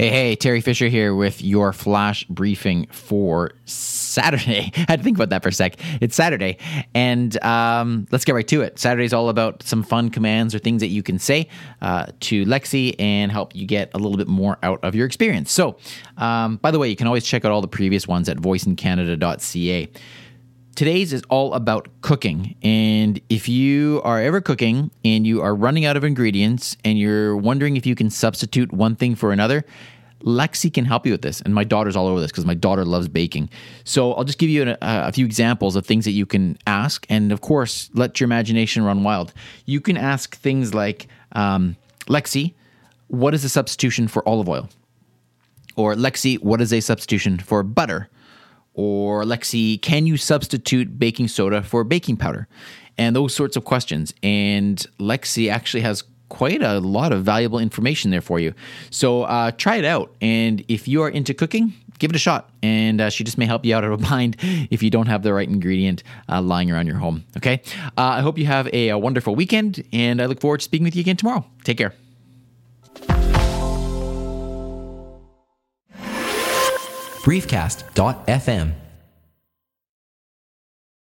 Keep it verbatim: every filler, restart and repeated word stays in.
Hey, hey, Terry Fisher here with your flash briefing for Saturday. I had to think about that for a sec. It's Saturday, and um, let's get right to it. Saturday's all about some fun commands or things that you can say uh, to Lexi and help you get a little bit more out of your experience. So, um, by the way, you can always check out all the previous ones at voice in canada dot c a. Today's is all about cooking, and if you are ever cooking and you are running out of ingredients and you're wondering if you can substitute one thing for another, Lexi can help you with this, and my daughter's all over this because my daughter loves baking. So I'll just give you a, a few examples of things that you can ask, and of course, let your imagination run wild. You can ask things like, um, Lexi, what is a substitution for olive oil? Or Lexi, what is a substitution for butter? Or Lexi, can you substitute baking soda for baking powder? And those sorts of questions. And Lexi actually has quite a lot of valuable information there for you. So uh, try it out. And if you are into cooking, give it a shot. And uh, she just may help you out of a bind if you don't have the right ingredient uh, lying around your home. Okay? Uh, I hope you have a, a wonderful weekend. And I look forward to speaking with you again tomorrow. Take care. briefcast dot f m